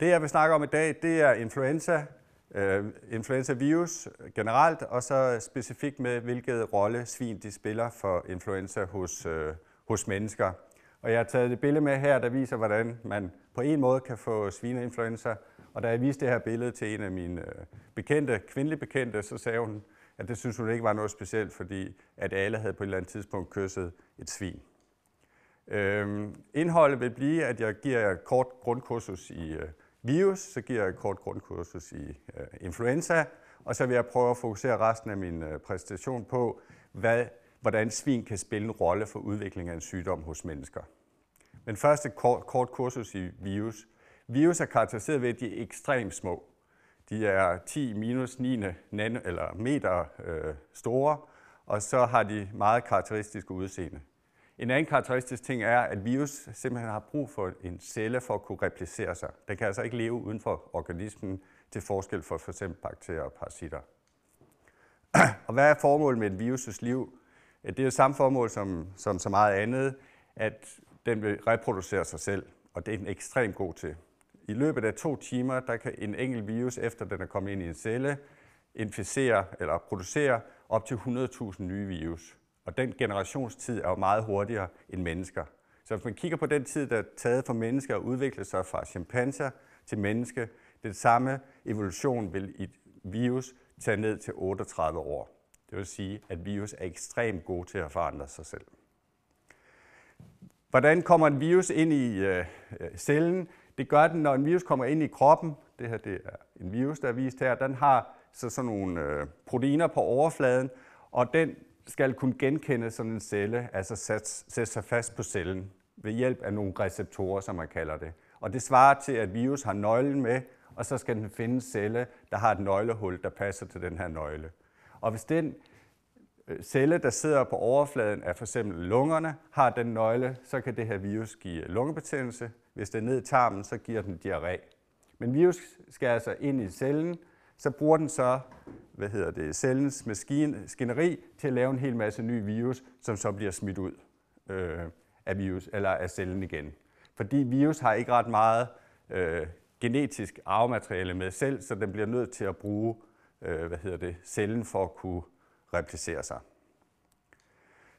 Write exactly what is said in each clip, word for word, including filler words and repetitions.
Det, jeg vil snakke om i dag, det er influenza, øh, influenza-virus generelt, og så specifikt med, hvilket rolle svin de spiller for influenza hos, øh, hos mennesker. Og jeg har taget et billede med her, der viser, hvordan man på en måde kan få svineinfluenza. Og da jeg viste det her billede til en af mine bekendte, kvindelige bekendte, så sagde hun, at det synes hun ikke var noget specielt, fordi at alle havde på et eller andet tidspunkt kysset et svin. Øhm, indholdet vil blive, at jeg giver jer et kort grundkursus i øh, virus, så giver jeg et kort grundkursus i øh, influenza, og så vil jeg prøve at fokusere resten af min øh, præsentation på, hvad, hvordan svin kan spille en rolle for udvikling af en sygdom hos mennesker. Men først et kort, kort kursus i virus. Virus er karakteriseret ved, at de er ekstremt små. De er ti minus ni nano, eller meter øh, store, og så har de meget karakteristiske udseende. En anden karakteristisk ting er, at virus simpelthen har brug for en celle for at kunne replicere sig. Den kan altså ikke leve uden for organismen, til forskel for f.eks. bakterier og parasitter. Og hvad er formålet med et virus' liv? Det er jo samme formål som, som så meget andet, at den vil reproducere sig selv, og det er den ekstremt god til. I løbet af to timer, der kan en enkelt virus, efter den er kommet ind i en celle, inficere eller producere op til hundrede tusind nye virus. Og den generationstid er jo meget hurtigere end mennesker. Så hvis man kigger på den tid, der er taget for mennesker at udvikle sig fra chimpanser til menneske, den samme evolution vil et virus tage ned til otteogtredive år. Det vil sige, at virus er ekstremt god til at forandre sig selv. Hvordan kommer en virus ind i øh, cellen? Det gør den, når en virus kommer ind i kroppen. Det her det er en virus, der er vist her. Den har så sådan nogle øh, proteiner på overfladen, og den skal kunne genkende sådan en celle, altså sætte sig fast på cellen ved hjælp af nogle receptorer, som man kalder det. Og det svarer til, at virus har nøglen med, og så skal den finde en celle, der har et nøglehul, der passer til den her nøgle. Og hvis den celle, der sidder på overfladen af f.eks. lungerne, har den nøgle, så kan det her virus give lungebetændelse. Hvis det er ned i tarmen, så giver den diarré. Men virus skal altså ind i cellen, så bruger den så hvad hedder det, cellens maskineri til at lave en hel masse ny virus, som så bliver smidt ud øh, af, virus, eller af cellen igen. Fordi virus har ikke ret meget øh, genetisk arvemateriale med selv, så den bliver nødt til at bruge øh, hvad hedder det, cellen for at kunne replicere sig.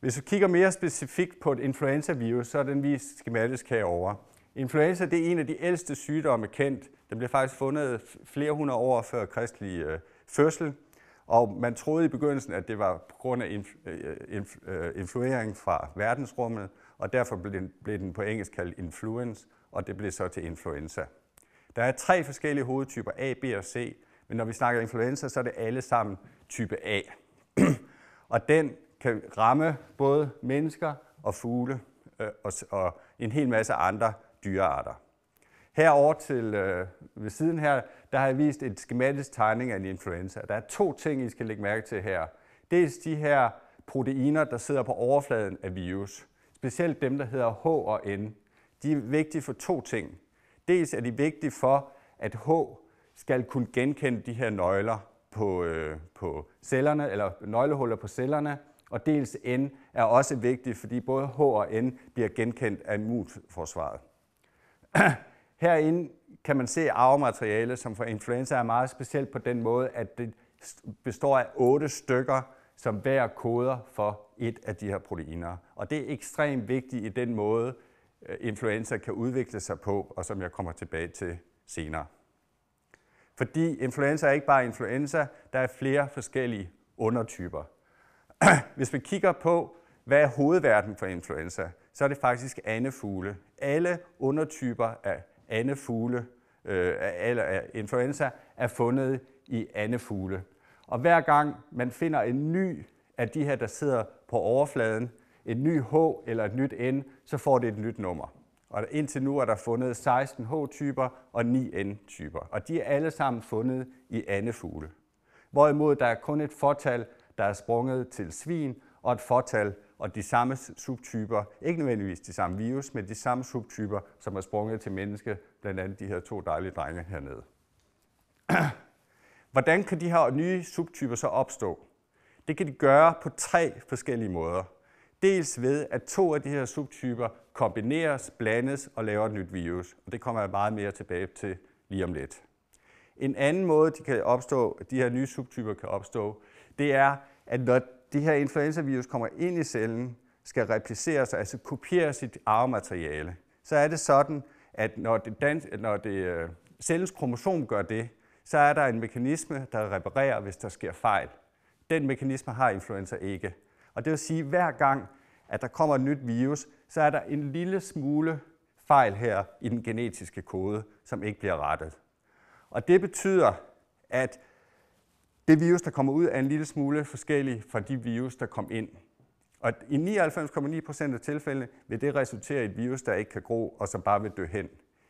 Hvis vi kigger mere specifikt på et influenzavirus, så er den vist skematisk herovre. Influenza det er en af de ældste sygdomme kendt. Den blev faktisk fundet flere hundrede år før kristelig øh, fødsel, og man troede i begyndelsen, at det var på grund af influ- øh, influ- øh, influering fra verdensrummet, og derfor blev den, blev den på engelsk kaldt influence, og det blev så til influenza. Der er tre forskellige hovedtyper, A, B og C, men når vi snakker influenza, så er det alle sammen type A. Og den kan ramme både mennesker og fugle øh, og, og en hel masse andre dyrearter. Herover til øh, ved siden her, der har jeg vist et skematisk tegning af en influenza. Der er to ting, I skal lægge mærke til her. Dels de her proteiner, der sidder på overfladen af virus. Specielt dem, der hedder H og N. De er vigtige for to ting. Dels er de vigtige for, at H skal kunne genkende de her nøgler på, øh, på cellerne, eller nøglehuller på cellerne. Og dels N er også vigtig, fordi både H og N bliver genkendt af immunforsvaret. Herinde kan man se arvemateriale, som for influenza er meget specielt på den måde, at det består af otte stykker, som hver koder for et af de her proteiner. Og det er ekstremt vigtigt i den måde, influenza kan udvikle sig på, og som jeg kommer tilbage til senere. Fordi influenza er ikke bare influenza, der er flere forskellige undertyper. Hvis vi kigger på, hvad er hovedverden for influenza, så er det faktisk andefugle. Alle undertyper af andefugle, øh, eller af influenza, er fundet i andefugle. Og hver gang man finder en ny af de her, der sidder på overfladen, et ny H eller et nyt N, så får det et nyt nummer. Og indtil nu er der fundet seksten H-typer og ni N-typer. Og de er alle sammen fundet i andefugle. Hvorimod der er kun et fortal, der er sprunget til svin, og et fortal, og de samme subtyper, ikke nødvendigvis de samme virus, men de samme subtyper, som er sprunget til menneske, blandt andet de her to dejlige drenge hernede. Hvordan kan de her nye subtyper så opstå? Det kan de gøre på tre forskellige måder. Dels ved, at to af de her subtyper kombineres, blandes og laver et nyt virus. Og det kommer jeg meget mere tilbage til lige om lidt. En anden måde, de kan opstå, de her nye subtyper kan opstå, det er, at når det her influenzavirus kommer ind i cellen, skal replicere sig, altså kopiere sit arvemateriale, så er det sådan, at når, det dans, når det, cellens kromosom gør det, så er der en mekanisme, der reparerer, hvis der sker fejl. Den mekanisme har influenza ikke. Og det vil sige, at hver gang, at der kommer et nyt virus, så er der en lille smule fejl her i den genetiske kode, som ikke bliver rettet. Og det betyder, at det virus, der kommer ud, er en lille smule forskellig fra de virus, der kom ind. Og i nioghalvfems komma ni procent af tilfældene vil det resultere i et virus, der ikke kan gro og som bare vil dø hen.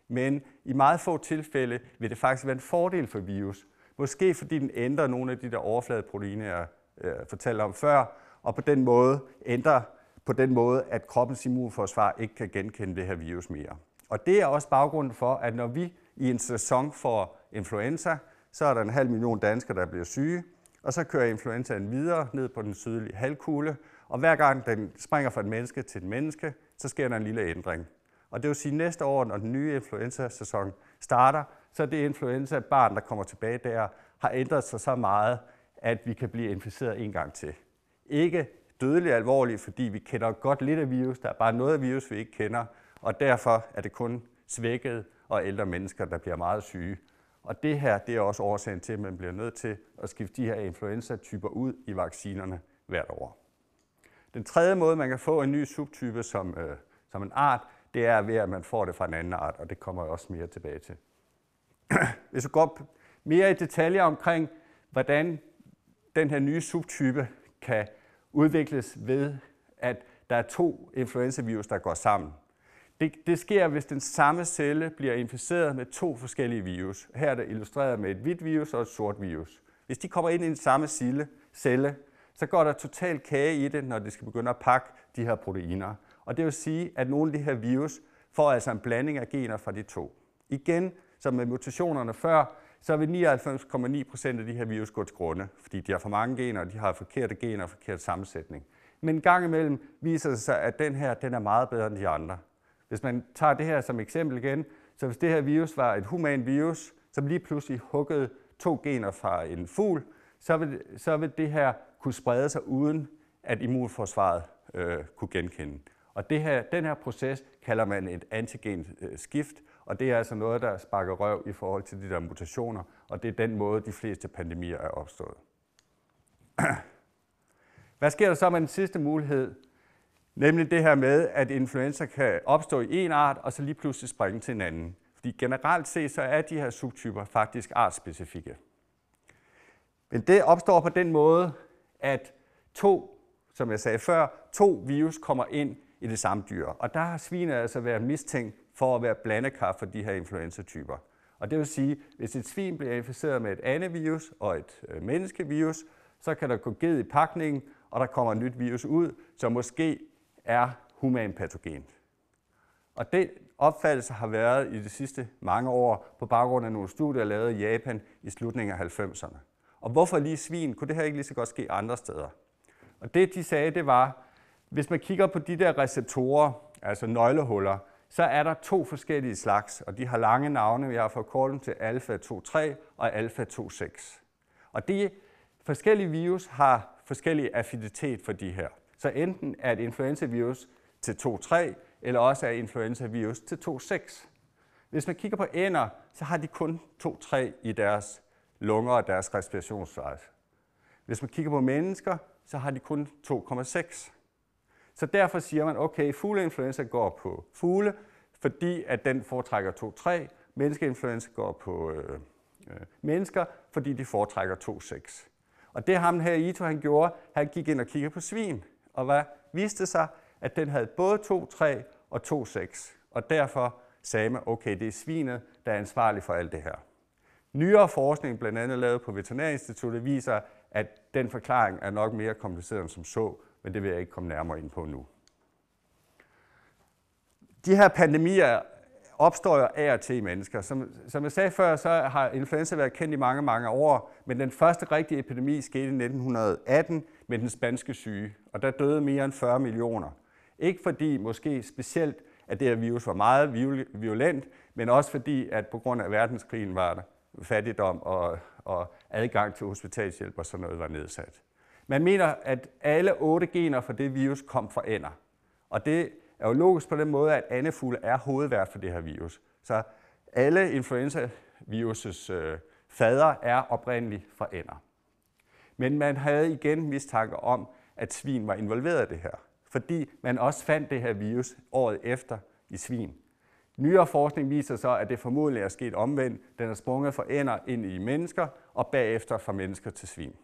Men i meget få tilfælde vil det faktisk være en fordel for virus. Måske fordi den ændrer nogle af de der overfladeproteiner, jeg øh, fortalte om før, og på den måde ændrer på den måde, at kroppens immunforsvar ikke kan genkende det her virus mere. Og det er også baggrunden for, at når vi i en sæson får influenza, så er der en halv million danskere, der bliver syge, og så kører influenzaen videre ned på den sydlige halvkugle, og hver gang den springer fra et menneske til et menneske, så sker der en lille ændring. Og det vil sige, at næste år, når den nye influenza-sæson starter, så er det influenza-barn, der kommer tilbage der, har ændret sig så meget, at vi kan blive inficeret en gang til. Ikke dødeligt alvorligt, fordi vi kender godt lidt af virus, der er bare noget af virus, vi ikke kender, og derfor er det kun svækkede og ældre mennesker, der bliver meget syge. Og det her, det er også årsagen til, at man bliver nødt til at skifte de her influenza-typer ud i vaccinerne hvert år. Den tredje måde, man kan få en ny subtype som, øh, som en art, det er ved, at man får det fra en anden art, og det kommer jeg også mere tilbage til. Hvis vi går mere i detaljer omkring, hvordan den her nye subtype kan udvikles ved, at der er to influenzavirus, der går sammen. Det, det sker, hvis den samme celle bliver inficeret med to forskellige virus. Her er det illustreret med et hvidt virus og et sort virus. Hvis de kommer ind i den samme celle, så går der total kage i det, når de skal begynde at pakke de her proteiner. Og det vil sige, at nogle af de her virus får altså en blanding af gener fra de to. Igen, som med mutationerne før, så vil nioghalvfems komma ni procent af de her virus gå til grunde, fordi de har for mange gener, og de har forkerte gener og forkert sammensætning. Men en gang imellem viser det sig, at den her den er meget bedre end de andre. Hvis man tager det her som eksempel igen, så hvis det her virus var et human virus, som lige pludselig huggede to gener fra en fugl, så vil, så vil det her kunne sprede sig uden, at immunforsvaret øh, kunne genkende. Og det her, den her proces kalder man et antigenskift, og det er altså noget, der sparker røv i forhold til de der mutationer, og det er den måde, de fleste pandemier er opstået. Hvad sker der så med den sidste mulighed? Nemlig det her med, at influenza kan opstå i en art, og så lige pludselig springe til en anden. Fordi generelt set, så er de her subtyper faktisk artspecifikke. Men det opstår på den måde, at to, som jeg sagde før, to virus kommer ind i det samme dyr. Og der har svinet altså været mistænkt for at være blandekar for de her influenzatyper. Og det vil sige, at hvis et svin bliver inficeret med et andet virus og et menneskevirus, så kan der gå ged i pakningen, og der kommer et nyt virus ud, som måske er humanpatogen. Og den opfattelse har været i de sidste mange år på baggrund af nogle studier lavet i Japan i slutningen af halvfemserne. Og hvorfor lige svin? Kunne det her ikke lige så godt ske andre steder? Og det, de sagde, det var, hvis man kigger på de der receptorer, altså nøglehuller, så er der to forskellige slags, og de har lange navne. Jeg har forkortet dem til alfa to tre og alfa to seks. Og de forskellige virus har forskellig affinitet for de her. Så enten er et influenzavirus til to tre, eller også er et influenzavirus til to seks. Hvis man kigger på ænder, så har de kun to tre i deres lunger og deres respirationsvej. Hvis man kigger på mennesker, så har de kun to komma seks. Så derfor siger man, okay, fugleinfluenza går på fugle, fordi at den foretrækker to tre. Menneskeinfluenza går på øh, øh, mennesker, fordi de foretrækker to seks. Og det ham her Ito han gjorde, han gik ind og kiggede på svin. Og hvad viste sig, at den havde både to tre og to seks. Og derfor sagde man, okay, det er svinet, der er ansvarlig for alt det her. Nyere forskning, blandt andet lavet på Veterinæreinstituttet, viser, at den forklaring er nok mere kompliceret end som så, men det vil jeg ikke komme nærmere ind på nu. De her pandemier opstår jo af og til i mennesker. Som, som jeg sagde før, så har influenza været kendt i mange, mange år, men den første rigtige epidemi skete i nitten atten med den spanske syge, og der døde mere end fyrre millioner. Ikke fordi måske specielt, at det her virus var meget violent, men også fordi, at på grund af verdenskrigen var der fattigdom og, og adgang til hospitalshjælp og sådan noget var nedsat. Man mener, at alle otte gener for det virus kom fra ænder. Og det er jo logisk på den måde, at andefugle er hovedvært for det her virus. Så alle influenzavirusets øh, fader er oprindeligt fra ænder. Men man havde igen mistanke om, at svin var involveret i det her, fordi man også fandt det her virus året efter i svin. Nyere forskning viser så, at det formodentlig er sket omvendt. Den er sprunget fra ænder ind i mennesker, og bagefter fra mennesker til svin.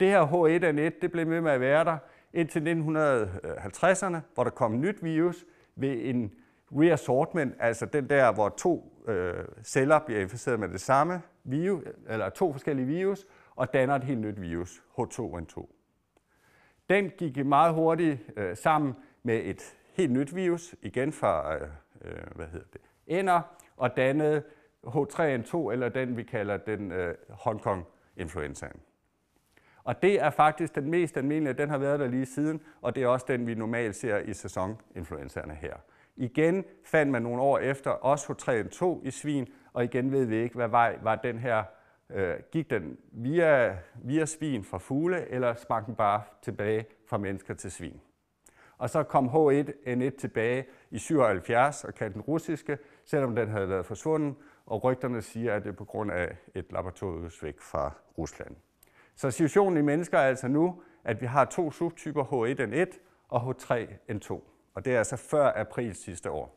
Det her H et N et det blev ved med at være der indtil nitten halvtredserne, hvor der kom nyt virus ved en reassortment, altså den der, hvor to øh, celler bliver inficeret med det samme virus, eller to forskellige virus, og danner et helt nyt virus, H to N to. Den gik meget hurtigt øh, sammen med et helt nyt virus, igen fra øh, hvad hedder det, ænder, og dannede H tre N to, eller den vi kalder den øh, Hongkong-influenzaen. Og det er faktisk den mest almindelige, den har været der lige siden, og det er også den, vi normalt ser i sæsoninfluenzaerne her. Igen fandt man nogle år efter også H tre N to i svin, og igen ved vi ikke, hvad vej var den her, øh, gik den via, via svin fra fugle, eller sprang den bare tilbage fra mennesker til svin. Og så kom H et N et tilbage i syvoghalvfjerds og kaldte den russiske, selvom den havde været forsvundet, og rygterne siger, at det er på grund af et laboratoriesvigt fra Rusland. Så situationen i mennesker er altså nu, at vi har to subtyper, H et N et og H tre N to, og det er altså før april sidste år.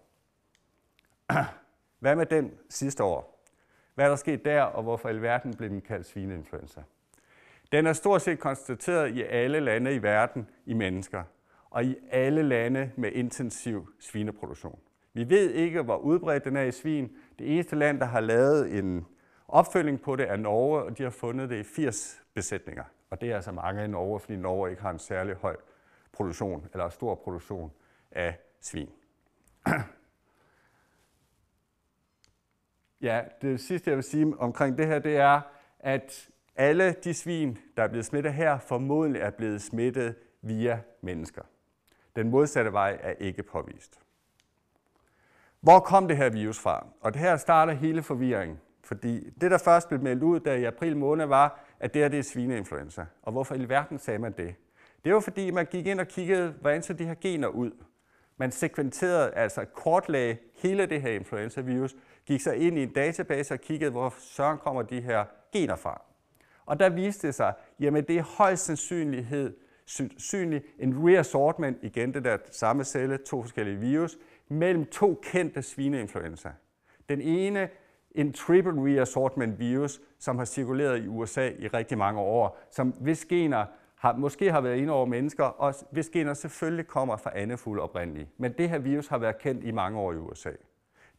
Hvad med den sidste år? Hvad er der sket der, og hvorfor i verden blev den kaldt svineinfluenza? Den er stort set konstateret i alle lande i verden i mennesker, og i alle lande med intensiv svineproduktion. Vi ved ikke, hvor udbredt den er i svin. Det eneste land, der har lavet en opfølging på det, er Norge, og de har fundet det i firs besætninger. Og det er altså mange i Norge, fordi Norge ikke har en særlig høj produktion, eller stor produktion af svin. Ja, det sidste, jeg vil sige omkring det her, det er, at alle de svin, der er blevet smittet her, formodentlig er blevet smittet via mennesker. Den modsatte vej er ikke påvist. Hvor kom det her virus fra? Og det her starter hele forvirringen, fordi det, der først blev meldt ud der i april måned, var, at det her det er svineinfluenza. Og hvorfor i verden sagde man det? Det var, fordi man gik ind og kiggede, hvordan så de her gener ud. Man sekventerede, altså kortlagde hele det her influenzavirus, gik så ind i en database og kiggede, hvor søren kommer de her gener fra. Og der viste det sig, jamen det er højst sandsynlighed synlig en reassortment, igen det der samme celle, to forskellige virus, mellem to kendte svineinfluenza. Den ene, en triple reassortment virus, som har cirkuleret i U S A i rigtig mange år, som hvis gener har, måske har været inde over mennesker, og hvis gener selvfølgelig kommer fra andefugle oprindeligt. Men det her virus har været kendt i mange år i U S A.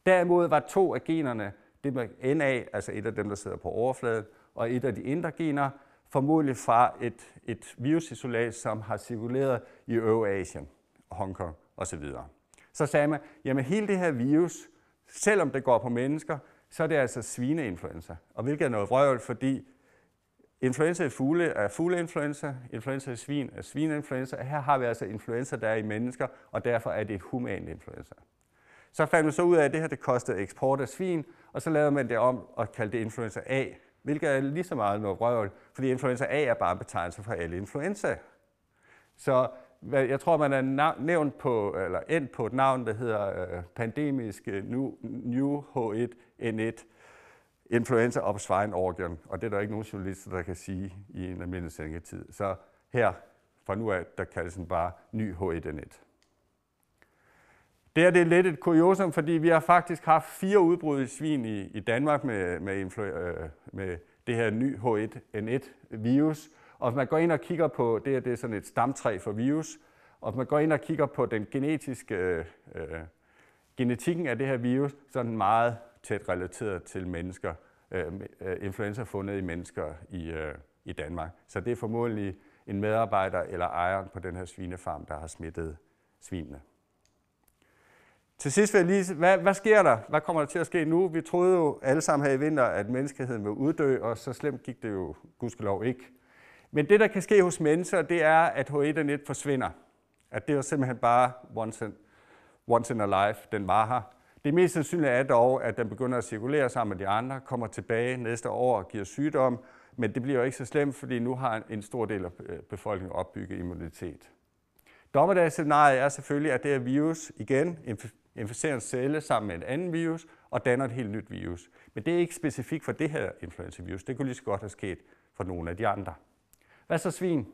Derimod var to af generne, det med N A, altså et af dem, der sidder på overfladen, og et af de indre gener, formodentlig fra et, et virusisolat, som har cirkuleret i Eurasien, Hongkong osv. Så sagde man, jamen hele det her virus, selvom det går på mennesker, så er det altså svineinfluenza. Og hvilket er noget vrøvl, fordi influenza i fugle er fugleinfluenza, influenza i svin er svineinfluenza. Her har vi altså influenza, der er i mennesker, og derfor er det human influenza. Så fandt man så ud af, at det her det kostede eksport af svin, og så lavede man det om og kaldte det influenza A, hvilket er lige så meget noget vrøvl, fordi influenza A er bare en betegnelse for alle influenza. Så jeg tror, man er nævnt på, eller endt på et navn, der hedder øh, pandemisk new H et N et influenza of swine organ, og det er der ikke nogen journalister, der kan sige i en almindelig sendetid. Så her, fra nu af, der kaldes den bare ny H et N et. Det her det er lidt et kuriosum, fordi vi har faktisk haft fire udbrud i svin i, i Danmark med, med, øh, med det her nye H et N et virus. Og hvis man går ind og kigger på, det her det er sådan et stamtræ for virus, og hvis man går ind og kigger på den genetiske, øh, genetikken af det her virus, så er den meget tæt relateret til mennesker, øh, influenza fundet i mennesker i, øh, i Danmark. Så det er formodentlig en medarbejder eller ejeren på den her svinefarm, der har smittet svinene. Til sidst vil jeg lige, hvad, hvad sker der? Hvad kommer der til at ske nu? Vi troede jo alle sammen her i vinter, at menneskeheden ville uddø, og så slemt gik det jo gudskelov ikke. Men det, der kan ske hos mennesker, det er, at H et N et forsvinder. At det er jo simpelthen bare one, once in a life, den var her. Det mest sandsynlige er dog, at den begynder at cirkulere sammen med de andre, kommer tilbage næste år og giver sygdom, men det bliver jo ikke så slemt, fordi nu har en stor del af befolkningen opbygget immunitet. Dommedagsscenariet er selvfølgelig, at det her virus igen inficerer en celle sammen med en anden virus og danner et helt nyt virus. Men det er ikke specifikt for det her influenzavirus. Det kunne lige så godt have sket for nogle af de andre. Hvad så svin?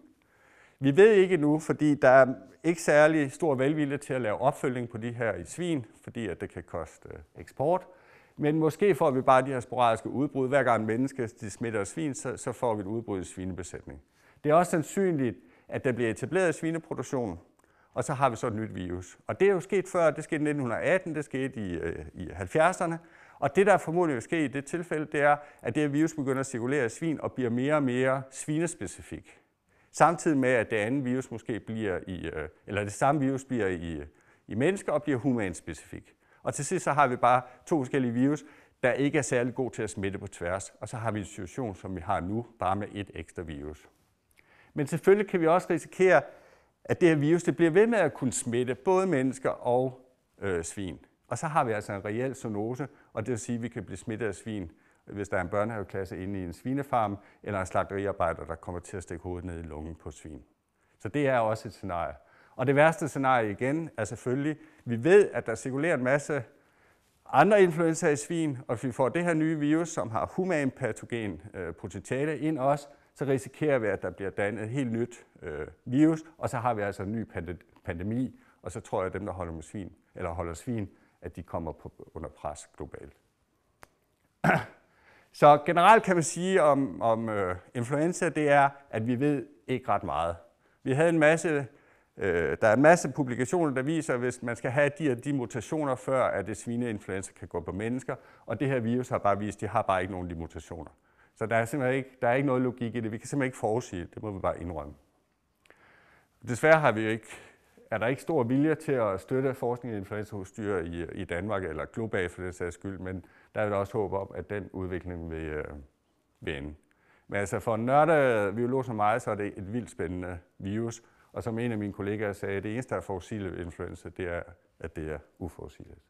Vi ved ikke nu, fordi der er ikke særlig stor velvilje til at lave opfølgning på de her i svin, fordi at det kan koste eksport. Men måske får vi bare de her sporadiske udbrud. Hver gang en menneske de smitter svin, så, så får vi et udbrud i svinebesætning. Det er også sandsynligt, at der bliver etableret svineproduktion, og så har vi så et nyt virus. Og det er jo sket før, det skete i nitten atten, det skete i, i halvfjerdserne, og det der formodentlig vil ske i det tilfælde, det er, at det her virus begynder at cirkulere i svin og bliver mere og mere svinespecifik. Samtidig med, at det andet virus måske bliver i, eller det samme virus bliver i, i mennesker og bliver humanspecifik. Og til sidst så har vi bare to forskellige virus, der ikke er særlig gode til at smitte på tværs, og så har vi en situation, som vi har nu, bare med et ekstra virus. Men selvfølgelig kan vi også risikere, at det her virus det bliver ved med at kunne smitte både mennesker og øh, svin. Og så har vi altså en reel zoonose, og det vil sige, at vi kan blive smittet af svin, hvis der er en børnehaveklasse inde i en svinefarm, eller en slagteriarbejder, der kommer til at stikke hovedet ned i lungen på svin. Så det er også et scenarie. Og det værste scenarie igen er selvfølgelig, vi ved, at der cirkulerer en masse andre influenza i svin, og hvis vi får det her nye virus, som har human patogen øh, potentiale ind også, så risikerer vi, at der bliver dannet et helt nyt øh, virus, og så har vi altså en ny pandemi, og så tror jeg, at dem, der holder med svin, eller holder svin, at de kommer på, under pres globalt. Så generelt kan man sige om, om øh, influenza, det er, at vi ved ikke ret meget. Vi havde en masse, øh, der er en masse publikationer, der viser, at hvis man skal have de og de mutationer, før at det svineinfluenza kan gå på mennesker, og det her virus har bare vist, at de har bare ikke nogen af de mutationer. Så der er simpelthen ikke, der er ikke noget logik i det. Vi kan simpelthen ikke forudsige det. Det må vi bare indrømme. Desværre har vi ikke, er der ikke stor vilje til at støtte forskning i influenza hos dyr i, i Danmark, eller globalt for den sags skyld, men der vil der også håbe om, at den udvikling vil, øh, vil ende. Men altså for en nørde biolog som mig, så er det et vildt spændende virus, og som en af mine kollegaer sagde, det eneste, der er forudsigeligt ved influenza, det er, at det er uforudsigeligt.